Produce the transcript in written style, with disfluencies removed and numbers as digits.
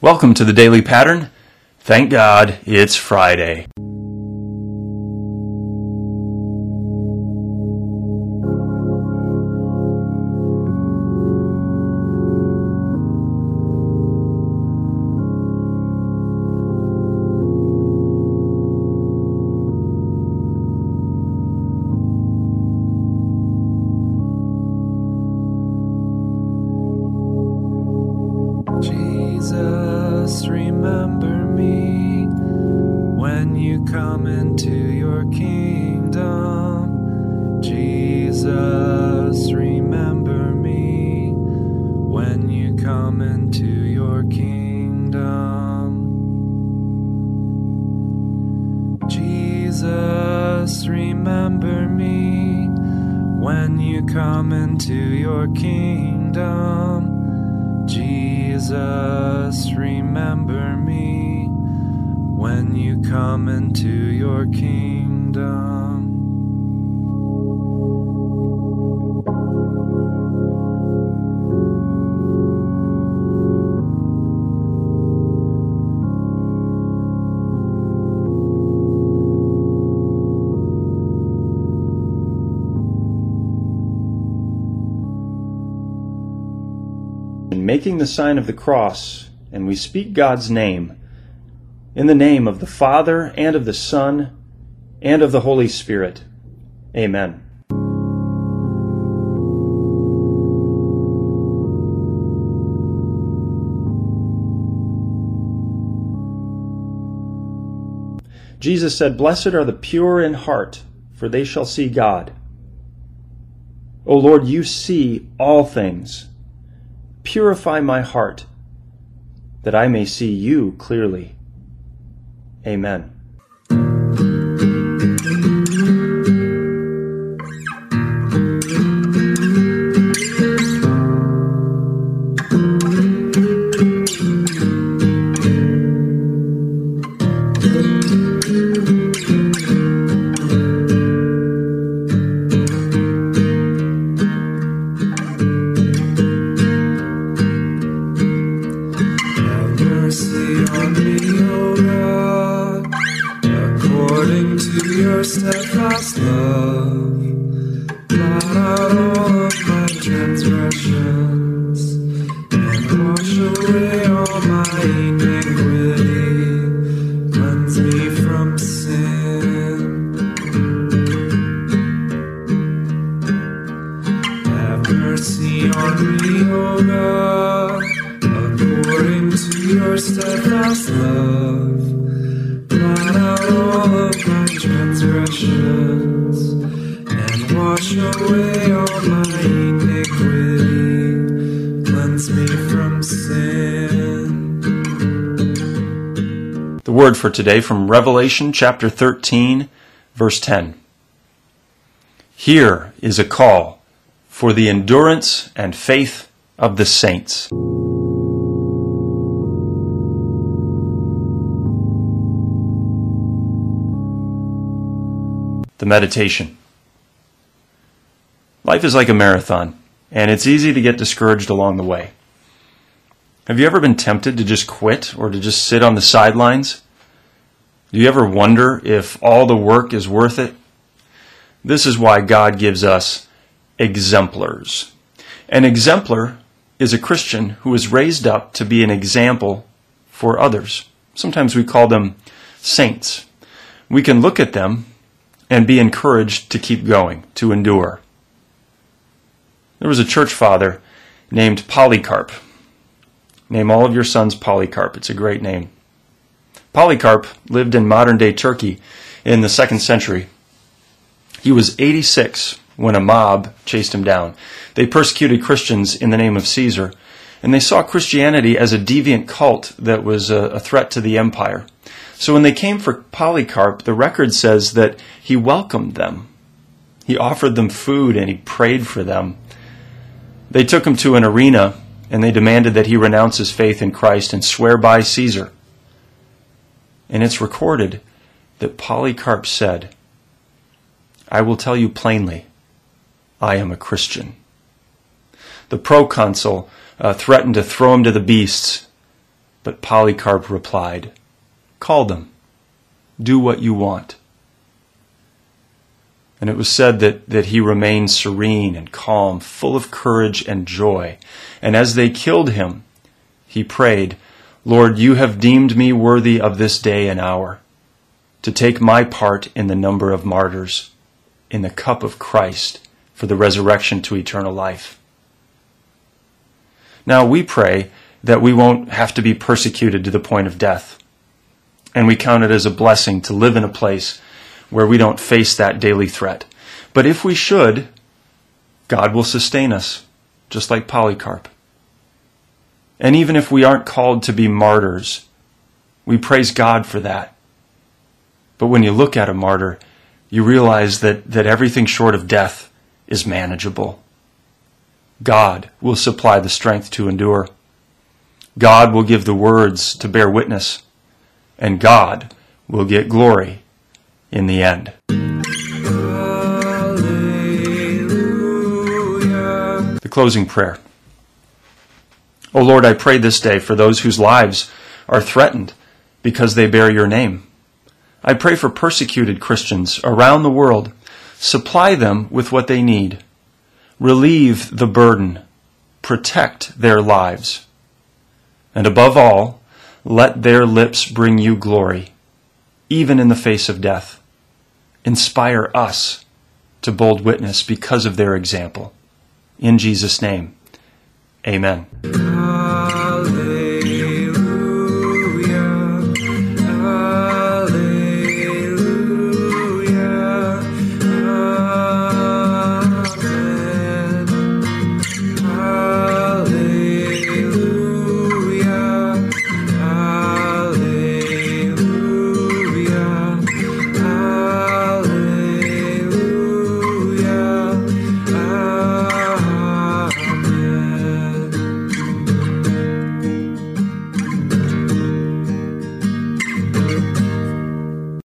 Welcome to the Daily Pattern. Thank God it's Friday. Jesus, remember me when you come into your kingdom. Jesus, remember me when you come into your kingdom. Making the sign of the cross, and we speak God's name, in the name of the Father, and of the Son, and of the Holy Spirit. Amen. Jesus said, "Blessed are the pure in heart, for they shall see God." O Lord, you see all things. Purify my heart, that I may see you clearly. Amen. The word for today from Revelation chapter 13, verse 10. Here is a call for the endurance and faith of the saints. The meditation. Life is like a marathon, and it's easy to get discouraged along the way. Have you ever been tempted to just quit or to just sit on the sidelines? Do you ever wonder if all the work is worth it? This is why God gives us exemplars. An exemplar is a Christian who is raised up to be an example for others. Sometimes we call them saints. We can look at them and be encouraged to keep going, to endure. There was a church father named Polycarp. Name all of your sons Polycarp. It's a great name. Polycarp lived in modern-day Turkey in the 2nd century. He was 86 when a mob chased him down. They persecuted Christians in the name of Caesar, and they saw Christianity as a deviant cult that was a threat to the empire. So when they came for Polycarp, the record says that he welcomed them. He offered them food and he prayed for them. They took him to an arena and they demanded that he renounce his faith in Christ and swear by Caesar. And it's recorded that Polycarp said, "I will tell you plainly, I am a Christian." The proconsul threatened to throw him to the beasts, but Polycarp replied, "Call them. Do what you want." And it was said that he remained serene and calm, full of courage and joy. And as they killed him, he prayed, "Lord, you have deemed me worthy of this day and hour, to take my part in the number of martyrs, in the cup of Christ, for the resurrection to eternal life." Now we pray that we won't have to be persecuted to the point of death. And we count it as a blessing to live in a place where we don't face that daily threat. But if we should, God will sustain us, just like Polycarp. And even if we aren't called to be martyrs, we praise God for that. But when you look at a martyr, you realize that everything short of death is manageable. God will supply the strength to endure. God will give the words to bear witness. And God will get glory in the end. Hallelujah. The closing prayer. O Lord, I pray this day for those whose lives are threatened because they bear your name. I pray for persecuted Christians around the world. Supply them with what they need. Relieve the burden. Protect their lives. And above all, let their lips bring you glory, even in the face of death. Inspire us to bold witness because of their example. In Jesus' name, amen.